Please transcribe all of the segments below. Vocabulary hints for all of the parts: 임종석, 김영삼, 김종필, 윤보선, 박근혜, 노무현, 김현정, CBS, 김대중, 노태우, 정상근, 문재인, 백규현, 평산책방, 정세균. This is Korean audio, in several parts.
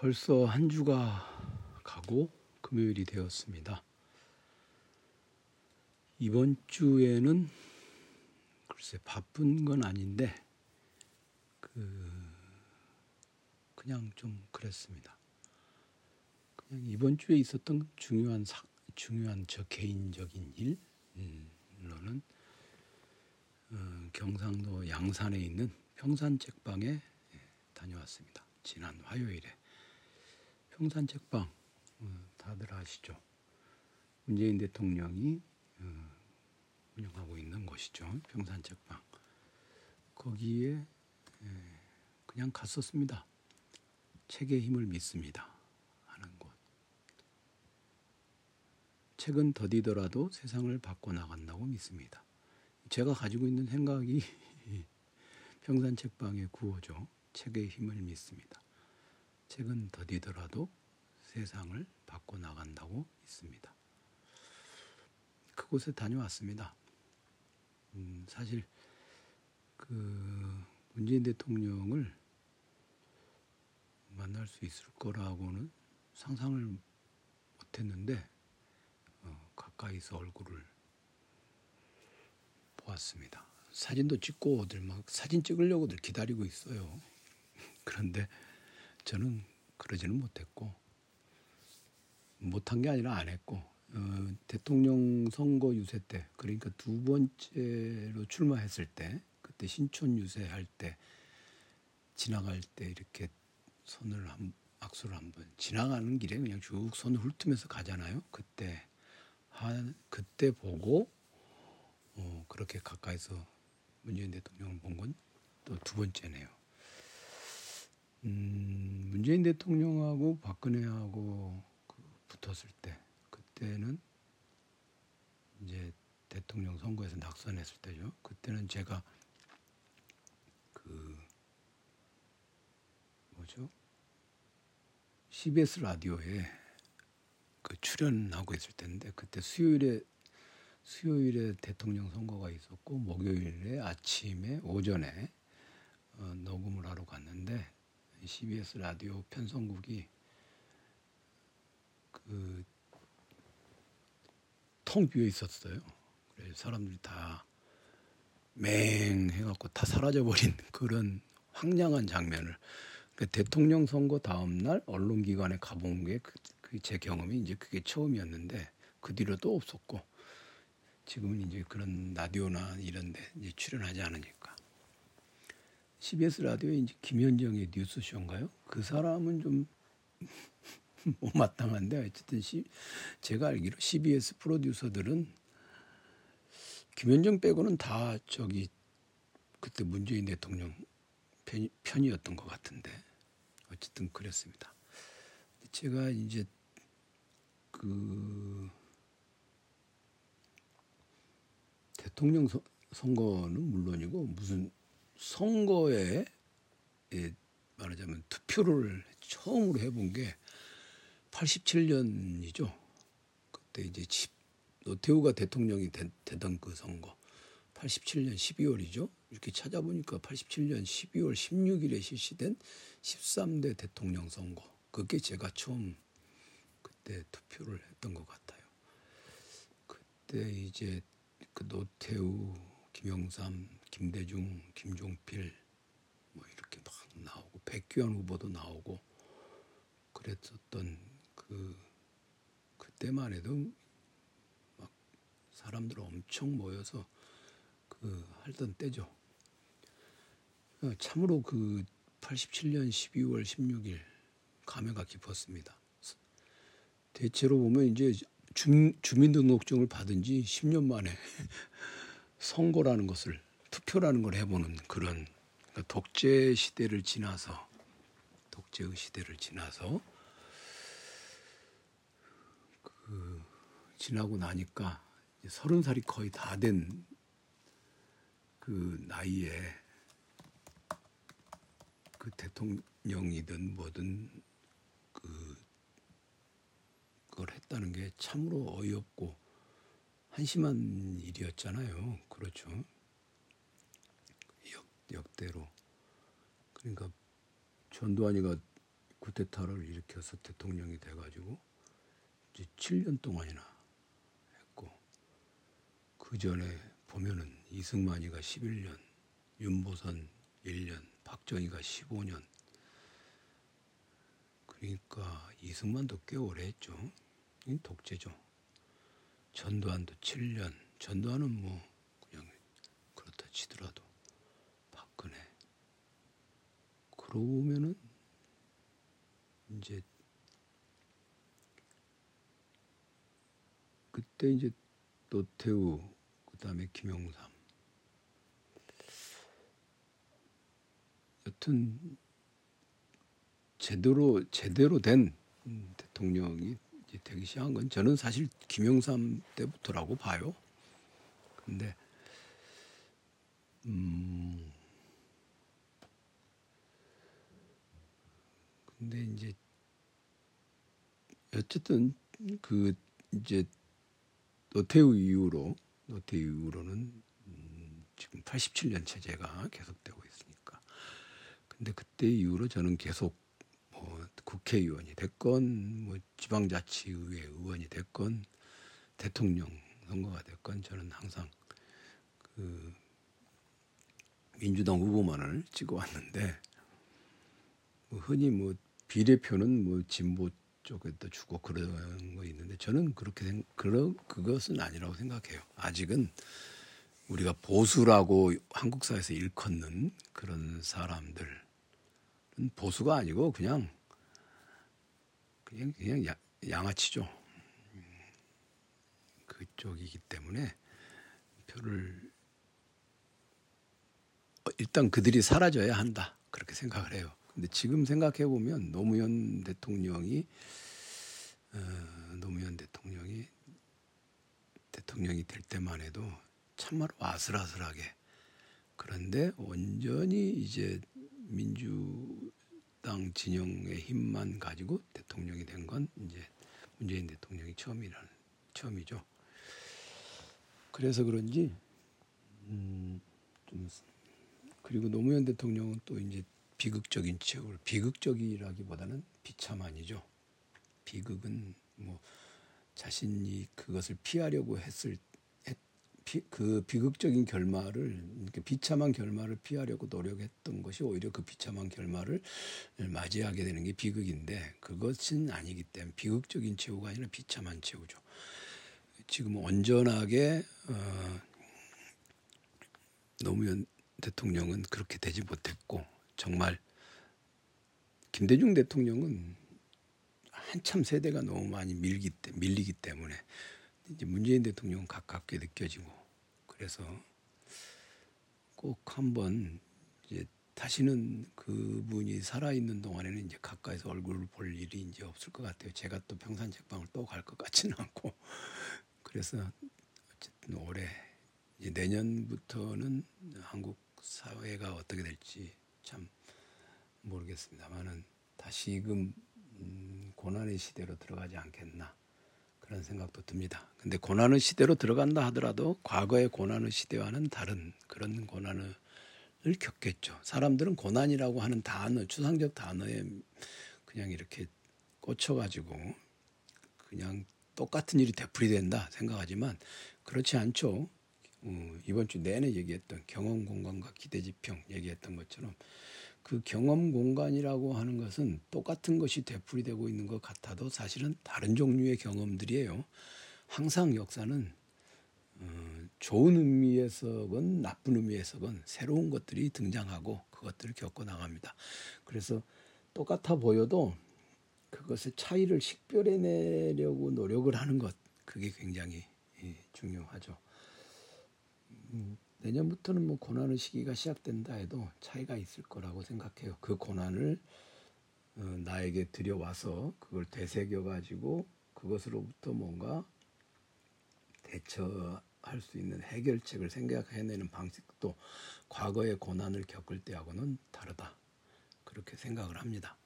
벌써 한 주가 가고 금요일이 되었습니다. 이번 주에는 글쎄 바쁜 건 아닌데 그냥 좀 그랬습니다. 그냥 이번 주에 있었던 중요한 저 개인적인 일로는 경상도 양산에 있는 평산책방에 다녀왔습니다. 지난 화요일에 평산책방 다들 아시죠? 문재인 대통령이 운영하고 있는 곳이죠. 평산책방 거기에 그냥 갔었습니다. 책의 힘을 믿습니다 하는 곳. 책은 더디더라도 세상을 바꿔나간다고 믿습니다. 제가 가지고 있는 생각이 평산책방의 구호죠. 책의 힘을 믿습니다. 책은 더디더라도 세상을 바꿔나간다고 믿습니다. 그곳에 다녀왔습니다. 사실 문재인 대통령을 만날 수 있을 거라고는 상상을 못했는데 가까이서 얼굴을 보았습니다. 사진도 찍고들 막 사진 찍으려고들 기다리고 있어요. 그런데 저는 그러지는 못했고 못한 게 아니라 안 했고 대통령 선거 유세 때 그러니까 두 번째로 출마했을 때 그때 신촌 유세할 때 지나갈 때 이렇게 손을 악수를 한번 지나가는 길에 그냥 쭉 손을 훑으면서 가잖아요. 그때 보고 그렇게 가까이서 문재인 대통령을 본 건 또 두 번째네요. 문재인 대통령하고 박근혜하고 붙었을 때 그때는 이제 대통령 선거에서 낙선했을 때죠. 그때는 제가 CBS 라디오에 출연하고 있을 텐데 그때 수요일에 대통령 선거가 있었고 목요일에 오전에 녹음을 하러 갔는데 CBS 라디오 편성국이 텅 비어 있었어요. 그래서 사람들이 다 맹해갖고 다 사라져버린 그런 황량한 장면을 대통령 선거 다음 날 언론기관에 가본 게 제 경험이 이제 그게 처음이었는데 그 뒤로 또 없었고 지금은 이제 그런 라디오나 이런 데 이제 출연하지 않으니까. CBS 라디오에 이제 김현정의 뉴스쇼인가요? 그 사람은 좀 못마땅한데 어쨌든 제가 알기로 CBS 프로듀서들은 김현정 빼고는 다 그때 문재인 대통령 편이었던 것 같은데 어쨌든 그랬습니다. 제가 이제 대통령 선거는 물론이고 무슨 선거에 말하자면 투표를 처음으로 해본 게 87년이죠. 그때 이제 노태우가 대통령이 되던 그 선거 87년 12월이죠. 이렇게 찾아보니까 87년 12월 16일에 실시된 13대 대통령 선거. 그게 제가 처음 그때 투표를 했던 것 같아요. 그때 이제 노태우, 김영삼, 김대중, 김종필 뭐 이렇게 막 나오고 백규현 후보도 나오고 그랬었던 그때만 해도 막 사람들 엄청 모여서 하던 때죠. 참으로 87년 12월 16일 감회가 깊었습니다. 대체로 보면 이제 주민등록증을 받은 지 10년 만에 선거라는 것을 투표라는 걸 해보는 그런 그러니까 독재의 시대를 지나서 지나고 나니까 30살이 거의 다 된 그 나이에 그 대통령이든 뭐든 그걸 했다는 게 참으로 어이없고 한심한 일이었잖아요. 그렇죠. 역대로. 그러니까 전두환이가 쿠데타를 일으켜서 대통령이 돼가지고 이제 7년 동안이나 했고, 그 전에 보면은 이승만이가 11년, 윤보선 1년, 박정희가 15년. 그러니까 이승만도 꽤 오래 했죠. 독재죠. 전두환도 7년. 전두환은 뭐 그냥 그렇다 치더라도 박근혜. 그러고 보면은 이제 그때 이제 노태우, 그다음에 김영삼. 여튼 제대로 된 대통령이 이제 되기 시작한 건 저는 사실 김영삼 때부터라고 봐요. 근데 근데 이제 어쨌든 그 이제 노태우 이후로는 지금 87년 체제가 계속되고 있으니까. 근데 그때 이후로 저는 계속 뭐 국회의원이 됐건 뭐 지방자치의회 의원이 됐건 대통령 선거가 됐건 저는 항상 그 민주당 후보만을 찍어왔는데, 뭐 흔히 뭐 비례표는 뭐 진보 쪽에도 주고 그런 거 있는데 저는 그렇게 그것은 아니라고 생각해요. 아직은 우리가 보수라고 한국 사회에서 일컫는 그런 사람들은 보수가 아니고 그냥 양아치죠. 그쪽이기 때문에 표를 일단 그들이 사라져야 한다, 그렇게 생각을 해요. 근데 지금 생각해 보면 노무현 대통령이 대통령이 될 때만 해도 참말로 아슬아슬하게, 그런데 온전히 이제 민주당 진영의 힘만 가지고 대통령이 된 건 이제 문재인 대통령이 처음이죠. 그래서 그런지 좀, 그리고 노무현 대통령은 또 이제 비극적인 최후, 비극적이라기보다는 비참한이죠. 비극은 뭐 자신이 그것을 피하려고 그 비극적인 결말을, 비참한 결말을 피하려고 노력했던 것이 오히려 그 비참한 결말을 맞이하게 되는 게 비극인데, 그것은 아니기 때문에 비극적인 최후가 아니라 비참한 최후죠. 지금 온전하게 노무현 대통령은 그렇게 되지 못했고, 정말 김대중 대통령은 한참 세대가 너무 많이 밀리기 때문에 이제 문재인 대통령은 가깝게 느껴지고, 그래서 꼭 한번 이제 다시는 그분이 살아있는 동안에는 이제 가까이서 얼굴을 볼 일이 이제 없을 것 같아요. 제가 또 평산책방을 또 갈 것 같지는 않고, 그래서 어쨌든 올해 이제 내년부터는 한국 사회가 어떻게 될지 참 모르겠습니다만은 다시금 고난의 시대로 들어가지 않겠나 그런 생각도 듭니다. 근데 고난의 시대로 들어간다 하더라도 과거의 고난의 시대와는 다른 그런 고난을 겪겠죠. 사람들은 고난이라고 하는 단어, 추상적 단어에 그냥 이렇게 꽂혀가지고 그냥 똑같은 일이 되풀이된다 생각하지만 그렇지 않죠. 이번 주 내내 얘기했던 경험 공간과 기대 지평 얘기했던 것처럼 그 경험 공간이라고 하는 것은 똑같은 것이 되풀이되고 있는 것 같아도 사실은 다른 종류의 경험들이에요. 항상 역사는 좋은 의미에서건 나쁜 의미에서건 새로운 것들이 등장하고 그것들을 겪어 나갑니다. 그래서 똑같아 보여도 그것의 차이를 식별해내려고 노력을 하는 것, 그게 굉장히 중요하죠. 내년부터는 뭐 고난의 시기가 시작된다 해도 차이가 있을 거라고 생각해요. 그 고난을 나에게 들여와서 그걸 되새겨가지고 그것으로부터 뭔가 대처할 수 있는 해결책을 생각해내는 방식도 과거의 고난을 겪을 때하고는 다르다, 그렇게 생각을 합니다.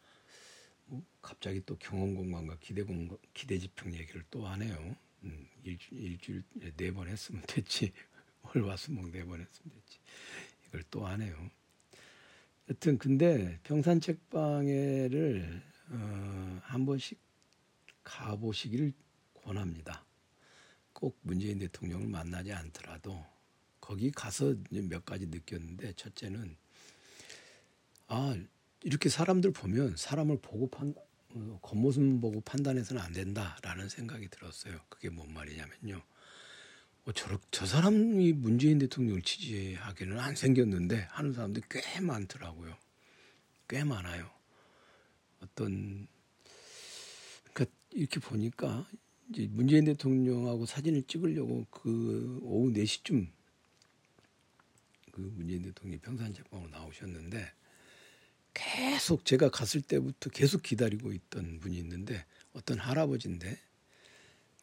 갑자기 또 경험공간과 기대지평 얘기를 또 하네요. 일주일에 4번 했으면 됐지. 월화수목 4번 했으면 됐지. 이걸 또 하네요. 여튼 근데 평산책방회를 한 번씩 가보시기를 권합니다. 꼭 문재인 대통령을 만나지 않더라도 거기 가서 몇 가지 느꼈는데, 첫째는 이렇게 사람들 보면 사람을 보고 겉모습 보고 판단해서는 안 된다라는 생각이 들었어요. 그게 뭔 말이냐면요. 저 사람이 문재인 대통령을 지지하기는 안 생겼는데 하는 사람들이 꽤 많더라고요. 꽤 많아요. 그러니까 이렇게 보니까 이제 문재인 대통령하고 사진을 찍으려고 그 오후 4시쯤 그 문재인 대통령이 평산책방으로 나오셨는데, 계속 제가 갔을 때부터 계속 기다리고 있던 분이 있는데, 어떤 할아버지인데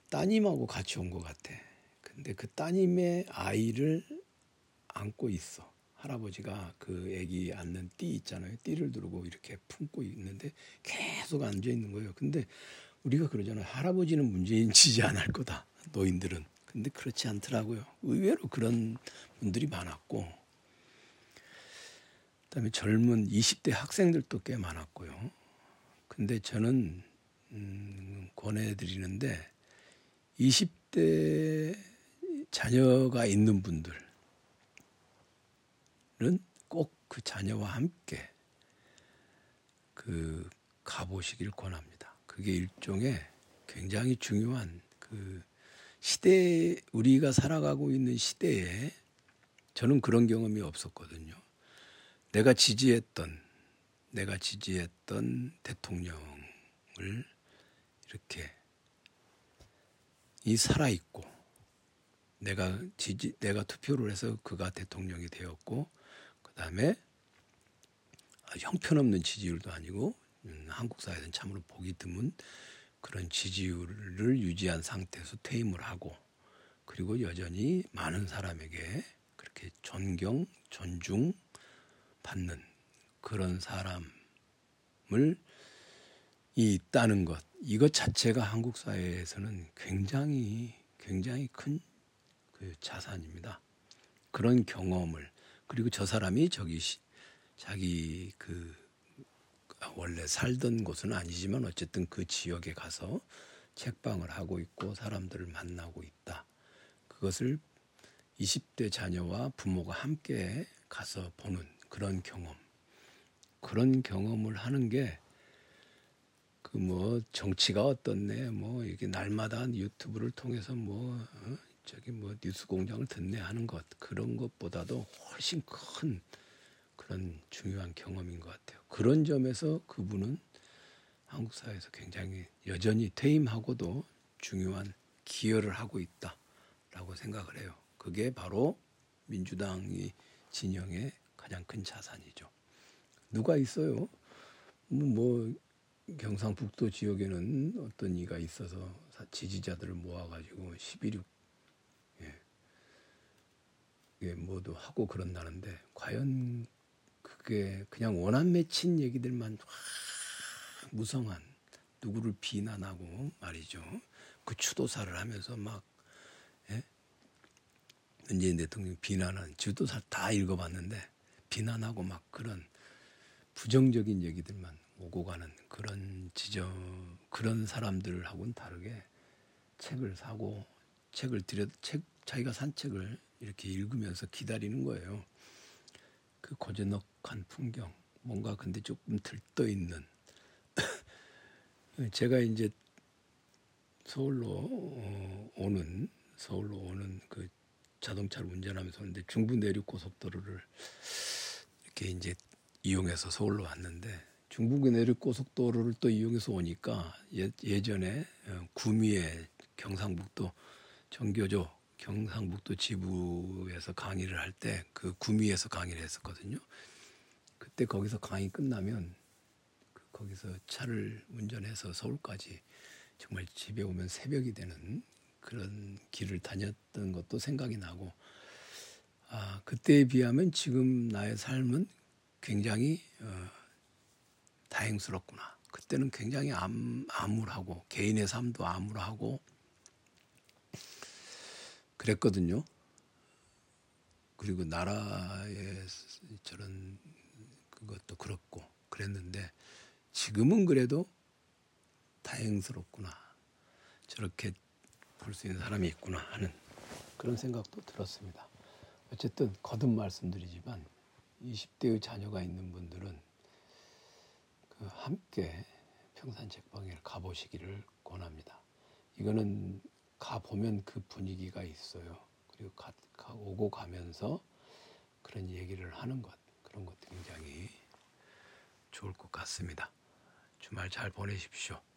따님하고 같이 온 것 같아. 근데 그 따님의 아이를 안고 있어. 할아버지가 그 애기 안는 띠 있잖아요. 띠를 두르고 이렇게 품고 있는데 계속 앉아있는 거예요. 근데 우리가 그러잖아요. 할아버지는 문재인 지지 안 할 거다, 노인들은. 근데 그렇지 않더라고요. 의외로 그런 분들이 많았고, 그다음에 젊은 20대 학생들도 꽤 많았고요. 근데 저는 권해드리는데 20대 자녀가 있는 분들은 꼭 그 자녀와 함께 그 가보시길 권합니다. 그게 일종의 굉장히 중요한 그 시대에, 우리가 살아가고 있는 시대에, 저는 그런 경험이 없었거든요. 내가 지지했던 대통령을 이렇게 이 살아있고, 내가 투표를 해서 그가 대통령이 되었고, 그 다음에 형편없는 지지율도 아니고 한국 사회에서는 참으로 보기 드문 그런 지지율을 유지한 상태에서 퇴임을 하고, 그리고 여전히 많은 사람에게 그렇게 존경, 존중 받는 그런 사람을 있다는 것, 이것 자체가 한국 사회에서는 굉장히 큰 그 자산입니다. 그런 경험을, 그리고 저 사람이 자기 그 원래 살던 곳은 아니지만 어쨌든 그 지역에 가서 책방을 하고 있고 사람들을 만나고 있다. 그것을 20대 자녀와 부모가 함께 가서 보는 그런 경험을 하는 게, 그 뭐 정치가 어떻네, 뭐 이게 날마다 유튜브를 통해서 뉴스 공장을 듣네 하는 것, 그런 것보다도 훨씬 큰 그런 중요한 경험인 것 같아요. 그런 점에서 그분은 한국 사회에서 굉장히 여전히 퇴임하고도 중요한 기여를 하고 있다라고 생각을 해요. 그게 바로 민주당이 진영의 가장 큰 자산이죠. 누가 있어요? 경상북도 지역에는 어떤 이가 있어서 지지자들을 모아가지고 11.6 뭐도 하고 그런다는데, 과연 그게 그냥 원한 맺힌 얘기들만 무성한, 누구를 비난하고 말이죠. 그 추도사를 하면서 막 문재인 대통령 비난한 주도사 다 읽어봤는데 비난하고 막 그런 부정적인 얘기들만 오고 가는 그런 사람들하고는 다르게 책을 사고 자기가 산 책을 이렇게 읽으면서 기다리는 거예요. 그 고즈넉한 풍경, 뭔가 근데 조금 들떠 있는. 제가 이제 서울로 오는 그 자동차를 운전하면서 오는데, 중부 내륙 고속도로를 이렇게 이제 이용해서 서울로 왔는데, 중부 내륙 고속도로를 또 이용해서 오니까 예전에 구미에 경상북도 지부에서 강의를 할 때 그 구미에서 강의를 했었거든요. 그때 거기서 강의 끝나면 거기서 차를 운전해서 서울까지 정말 집에 오면 새벽이 되는 그런 길을 다녔던 것도 생각이 나고, 그때에 비하면 지금 나의 삶은 굉장히 다행스럽구나. 그때는 굉장히 암울하고 개인의 삶도 암울하고 그랬거든요. 그리고 나라의 저런 그것도 그렇고 그랬는데, 지금은 그래도 다행스럽구나. 저렇게 볼 수 있는 사람이 있구나 하는 그런 생각도 들었습니다. 어쨌든 거듭 말씀드리지만 20대의 자녀가 있는 분들은 함께 평산책방에 가보시기를 권합니다. 이거는 가보면 그 분위기가 있어요. 그리고 오고 가면서 그런 얘기를 하는 것, 그런 것도 굉장히 좋을 것 같습니다. 주말 잘 보내십시오.